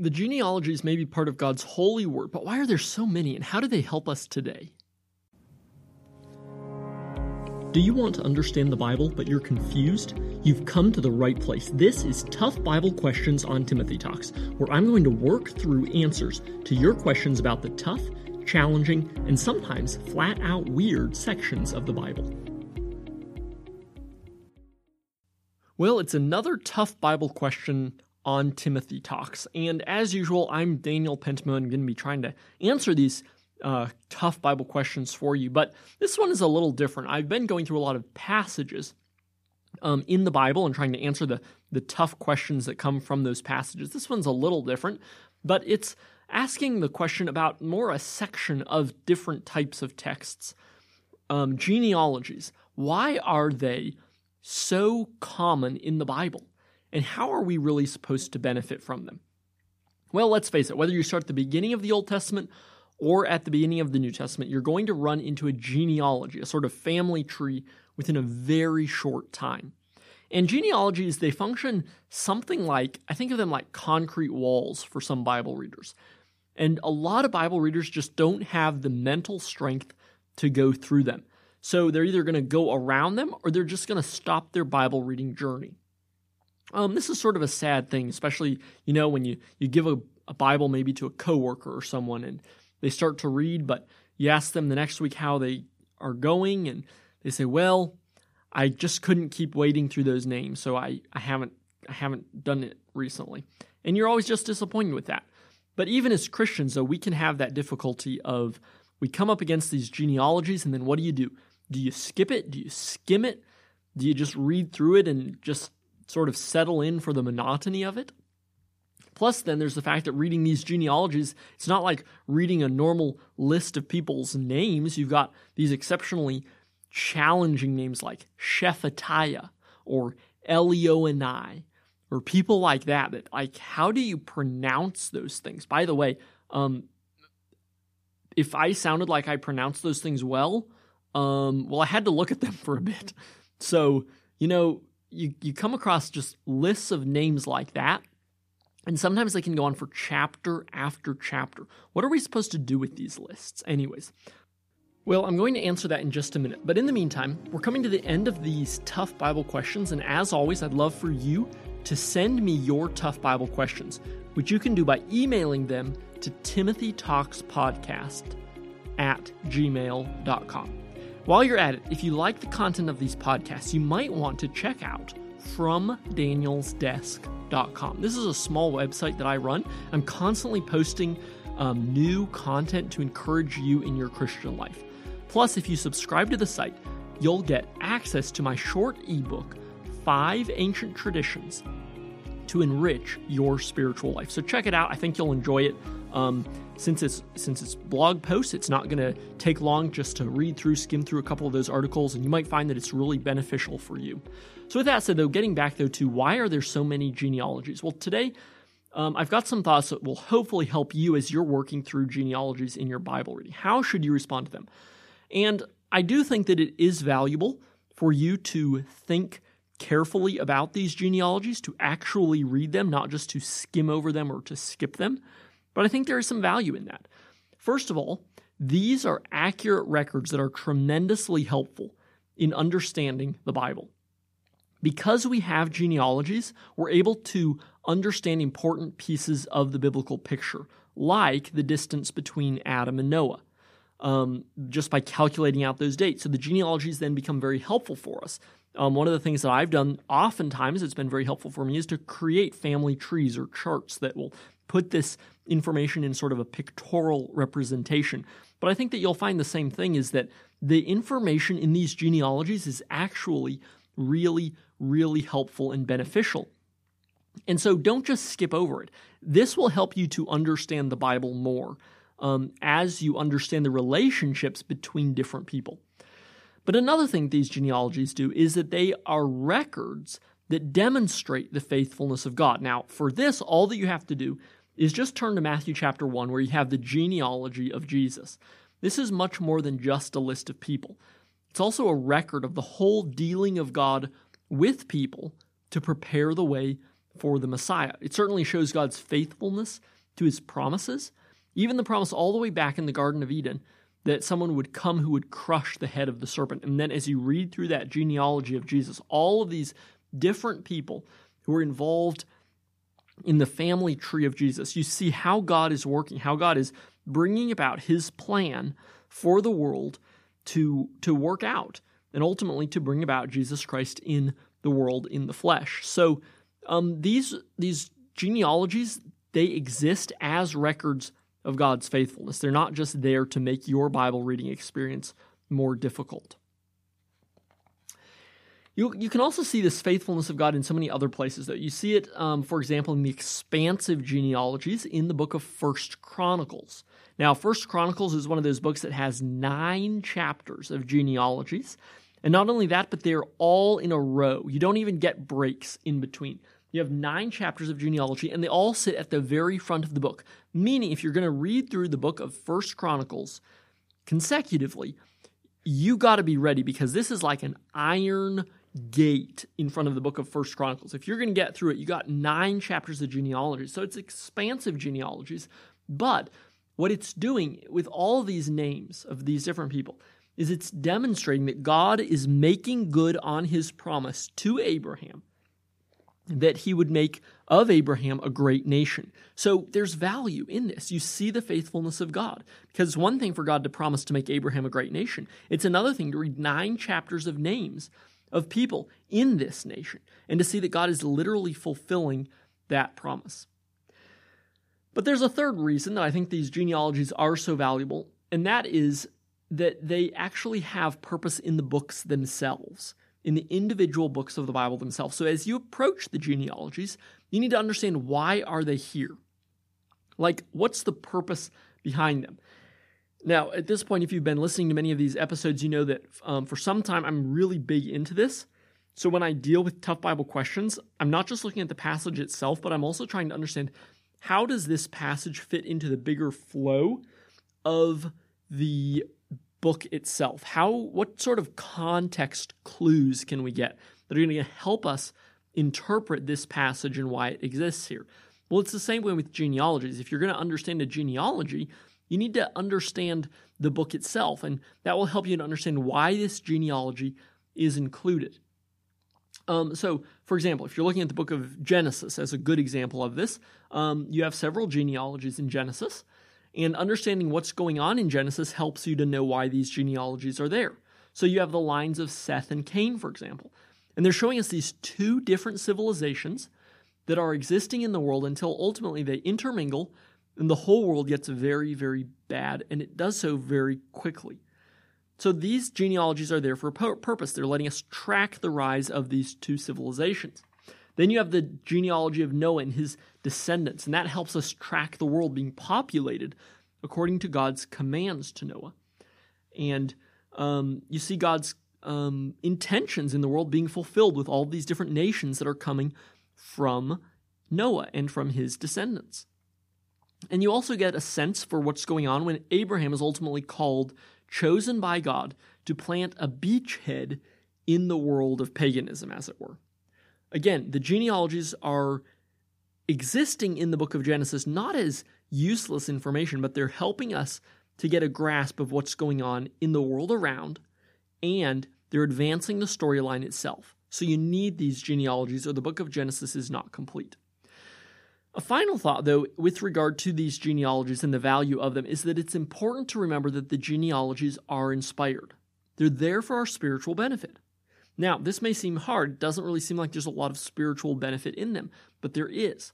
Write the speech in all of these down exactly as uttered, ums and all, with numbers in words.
The genealogies may be part of God's holy word, but why are there so many, and how do they help us today? Do you want to understand the Bible, but you're confused? You've come to the right place. This is Tough Bible Questions on Timothy Talks, where I'm going to work through answers to your questions about the tough, challenging, and sometimes flat-out weird sections of the Bible. Well, it's another Tough Bible Question on Timothy Talks, and as usual, I'm Daniel Pentimo, and I'm going to be trying to answer these Uh, tough Bible questions for you, but this one is a little different. I've been going through a lot of passages um, in the Bible and trying to answer the, the tough questions that come from those passages. This one's a little different, but it's asking the question about more a section of different types of texts. Um, genealogies, why are they so common in the Bible, and how are we really supposed to benefit from them? Well, let's face it, whether you start at the beginning of the Old Testament or at the beginning of the New Testament, you're going to run into a genealogy, a sort of family tree, within a very short time. And genealogies, they function something like, I think of them like concrete walls for some Bible readers. And a lot of Bible readers just don't have the mental strength to go through them. So they're either going to go around them or they're just going to stop their Bible reading journey. Um, this is sort of a sad thing, especially, you know, when you, you give a, a Bible maybe to a coworker or someone, and they start to read, but you ask them the next week how they are going, and they say, well, I just couldn't keep wading through those names, so I, I haven't I haven't done it recently. And you're always just disappointed with that. But even as Christians, though, we can have that difficulty of we come up against these genealogies, and then what do you do? Do you skip it? Do you skim it? Do you just read through it and just sort of settle in for the monotony of it? Plus, then, there's the fact that reading these genealogies, it's not like reading a normal list of people's names. You've got these exceptionally challenging names like Shephatiah or Elioenai or people like that. That like, how do you pronounce those things? By the way, um, if I sounded like I pronounced those things well, um, well, I had to look at them for a bit. So, you know, you, you come across just lists of names like that. And sometimes they can go on for chapter after chapter. What are we supposed to do with these lists anyways? Well, I'm going to answer that in just a minute. But in the meantime, we're coming to the end of these tough Bible questions. And as always, I'd love for you to send me your tough Bible questions, which you can do by emailing them to timothytalkspodcast at gmail dot com. While you're at it, if you like the content of these podcasts, you might want to check out From Daniels Desk dot com. This is a small website that I run. I'm constantly posting um, new content to encourage you in your Christian life. Plus, if you subscribe to the site, you'll get access to my short ebook, Five Ancient Traditions to Enrich Your Spiritual Life. So check it out. I think you'll enjoy it. Um, since it's since it's blog posts, it's not going to take long just to read through, skim through a couple of those articles, and you might find that it's really beneficial for you. So with that said, though, getting back, though, to why are there so many genealogies? Well, today, um, I've got some thoughts that will hopefully help you as you're working through genealogies in your Bible reading. How should you respond to them? And I do think that it is valuable for you to think carefully about these genealogies, to actually read them, not just to skim over them or to skip them. But I think there is some value in that. First of all, these are accurate records that are tremendously helpful in understanding the Bible. Because we have genealogies, we're able to understand important pieces of the biblical picture, like the distance between Adam and Noah, um, just by calculating out those dates. So the genealogies then become very helpful for us. Um, one of the things that I've done oftentimes that's been very helpful for me is to create family trees or charts that will put this information in sort of a pictorial representation. But I think that you'll find the same thing is that the information in these genealogies is actually really, really helpful and beneficial. And so don't just skip over it. This will help you to understand the Bible more um, as you understand the relationships between different people. But another thing these genealogies do is that they are records that demonstrate the faithfulness of God. Now, for this, all that you have to do is just turn to Matthew chapter one, where you have the genealogy of Jesus. This is much more than just a list of people. It's also a record of the whole dealing of God with people to prepare the way for the Messiah. It certainly shows God's faithfulness to his promises, even the promise all the way back in the Garden of Eden that someone would come who would crush the head of the serpent. And then as you read through that genealogy of Jesus, all of these different people who were involved in the family tree of Jesus, you see how God is working, how God is bringing about his plan for the world to, to work out and ultimately to bring about Jesus Christ in the world, in the flesh. So um, these, these genealogies, they exist as records of God's faithfulness. They're not just there to make your Bible reading experience more difficult. You, you can also see this faithfulness of God in so many other places, though. You see it, um, for example, in the expansive genealogies in the book of First Chronicles. Now, First Chronicles is one of those books that has nine chapters of genealogies. And not only that, but they're all in a row. You don't even get breaks in between. You have nine chapters of genealogy, and they all sit at the very front of the book. Meaning, if you're going to read through the book of First Chronicles consecutively, you got to be ready, because this is like an iron gate in front of the book of First Chronicles. If you're going to get through it, you got nine chapters of genealogy. So it's expansive genealogies. But what it's doing with all these names of these different people is it's demonstrating that God is making good on his promise to Abraham that he would make of Abraham a great nation. So there's value in this. You see the faithfulness of God, because it's one thing for God to promise to make Abraham a great nation. It's another thing to read nine chapters of names of people in this nation and to see that God is literally fulfilling that promise. But there's a third reason that I think these genealogies are so valuable, and that is that they actually have purpose in the books themselves, in the individual books of the Bible themselves. So as you approach the genealogies, you need to understand, why are they here? Like, what's the purpose behind them? Now, at this point, if you've been listening to many of these episodes, you know that um, for some time I'm really big into this. So when I deal with tough Bible questions, I'm not just looking at the passage itself, but I'm also trying to understand, how does this passage fit into the bigger flow of the book itself? How, what sort of context clues can we get that are going to help us interpret this passage and why it exists here? Well, it's the same way with genealogies. If you're going to understand a genealogy, you need to understand the book itself, and that will help you to understand why this genealogy is included. Um, so, for example, if you're looking at the book of Genesis as a good example of this, um, you have several genealogies in Genesis. And understanding what's going on in Genesis helps you to know why these genealogies are there. So you have the lines of Seth and Cain, for example. And they're showing us these two different civilizations that are existing in the world until ultimately they intermingle and the whole world gets very, very bad, and it does so very quickly. So these genealogies are there for a purpose. They're letting us track the rise of these two civilizations. Then you have the genealogy of Noah and his descendants, and that helps us track the world being populated according to God's commands to Noah. And um, you see God's um, intentions in the world being fulfilled with all these different nations that are coming from Noah and from his descendants. And you also get a sense for what's going on when Abraham is ultimately called, chosen by God, to plant a beachhead in the world of paganism, as it were. Again, the genealogies are existing in the book of Genesis not as useless information, but they're helping us to get a grasp of what's going on in the world around, and they're advancing the storyline itself. So you need these genealogies, or the book of Genesis is not complete. A final thought, though, with regard to these genealogies and the value of them, is that it's important to remember that the genealogies are inspired. They're there for our spiritual benefit. Now, this may seem hard. It doesn't really seem like there's a lot of spiritual benefit in them, but there is.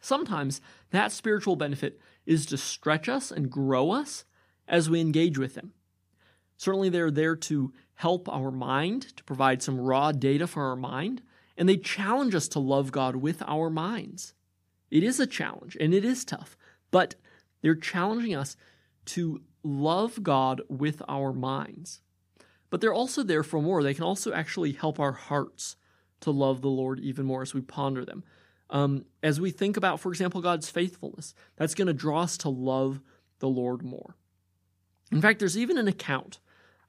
Sometimes that spiritual benefit is to stretch us and grow us as we engage with them. Certainly they're there to help our mind, to provide some raw data for our mind, and they challenge us to love God with our minds. It is a challenge, and it is tough, but they're challenging us to love God with our minds. But they're also there for more. They can also actually help our hearts to love the Lord even more as we ponder them. Um, as we think about, for example, God's faithfulness, that's going to draw us to love the Lord more. In fact, there's even an account,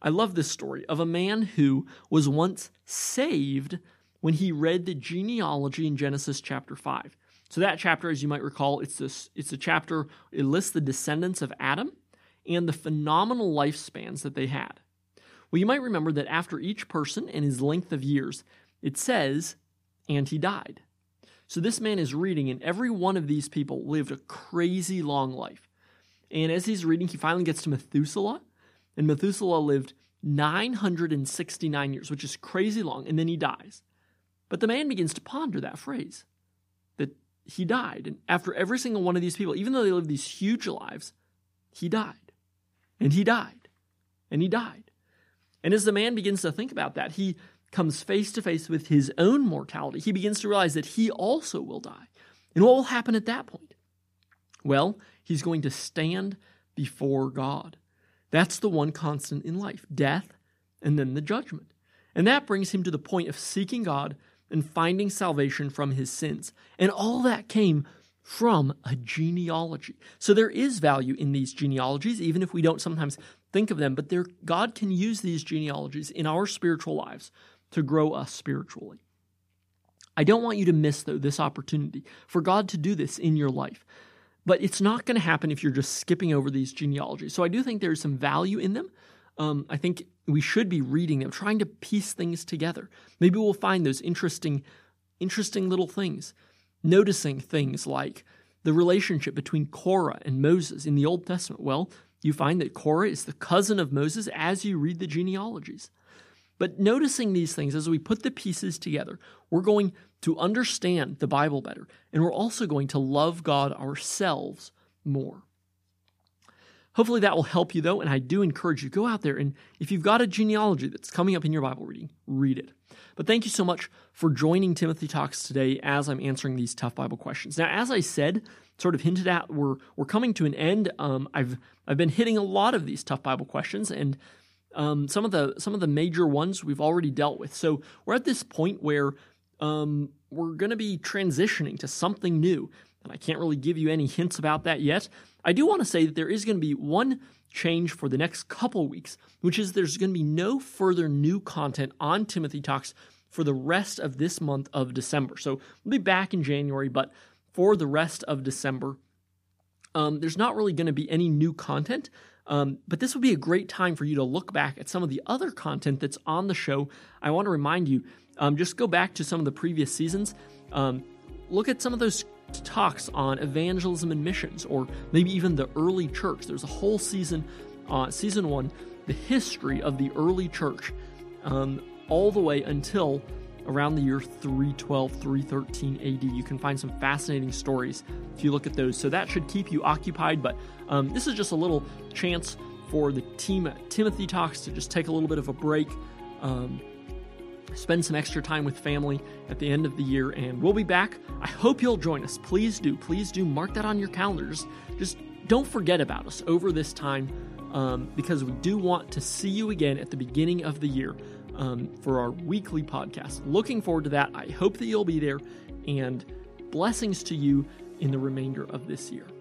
I love this story, of a man who was once saved when he read the genealogy in Genesis chapter five. So that chapter, as you might recall, it's this, it's a chapter, it lists the descendants of Adam and the phenomenal lifespans that they had. Well, you might remember that after each person and his length of years, it says, and he died. So this man is reading, and every one of these people lived a crazy long life. And as he's reading, he finally gets to Methuselah, and Methuselah lived nine hundred sixty-nine years, which is crazy long, and then he dies. But the man begins to ponder that phrase, that he died. And after every single one of these people, even though they lived these huge lives, he died, and he died, and he died. And as the man begins to think about that, he comes face to face with his own mortality. He begins to realize that he also will die. And what will happen at that point? Well, he's going to stand before God. That's the one constant in life, death and then the judgment. And that brings him to the point of seeking God and finding salvation from his sins. And all that came from a genealogy. So there is value in these genealogies, even if we don't sometimes think of them, but God can use these genealogies in our spiritual lives to grow us spiritually. I don't want you to miss, though, this opportunity for God to do this in your life. But it's not going to happen if you're just skipping over these genealogies. So I do think there's some value in them. Um, I think we should be reading them, trying to piece things together. Maybe we'll find those interesting, interesting little things. Noticing things like the relationship between Korah and Moses in the Old Testament. Well, you find that Korah is the cousin of Moses as you read the genealogies. But noticing these things, as we put the pieces together, we're going to understand the Bible better, and we're also going to love God ourselves more. Hopefully that will help you, though, and I do encourage you, go out there, and if you've got a genealogy that's coming up in your Bible reading, read it. But thank you so much for joining Timothy Talks today as I'm answering these tough Bible questions. Now, as I said, sort of hinted at, we're we're coming to an end. Um, I've I've been hitting a lot of these tough Bible questions, and Um, some of the some of the major ones we've already dealt with. So we're at this point where um, we're going to be transitioning to something new, and I can't really give you any hints about that yet. I do want to say that there is going to be one change for the next couple weeks, which is there's going to be no further new content on Timothy Talks for the rest of this month of December. So we'll be back in January, but for the rest of December, um, there's not really going to be any new content. Um, but this would be a great time for you to look back at some of the other content that's on the show. I want to remind you, um, just go back to some of the previous seasons. Um, look at some of those talks on evangelism and missions, or maybe even the early church. There's a whole season, uh, season one, the history of the early church, um, all the way until around the year three twelve, three thirteen A D. You can find some fascinating stories if you look at those. So that should keep you occupied, but um, this is just a little chance for the team at Timothy Talks to just take a little bit of a break, um, spend some extra time with family at the end of the year, and we'll be back. I hope you'll join us. Please do. Please do. Mark that on your calendars. Just don't forget about us over this time, um, because we do want to see you again at the beginning of the year. Um, for our weekly podcast. Looking forward to that. I hope that you'll be there, and blessings to you in the remainder of this year.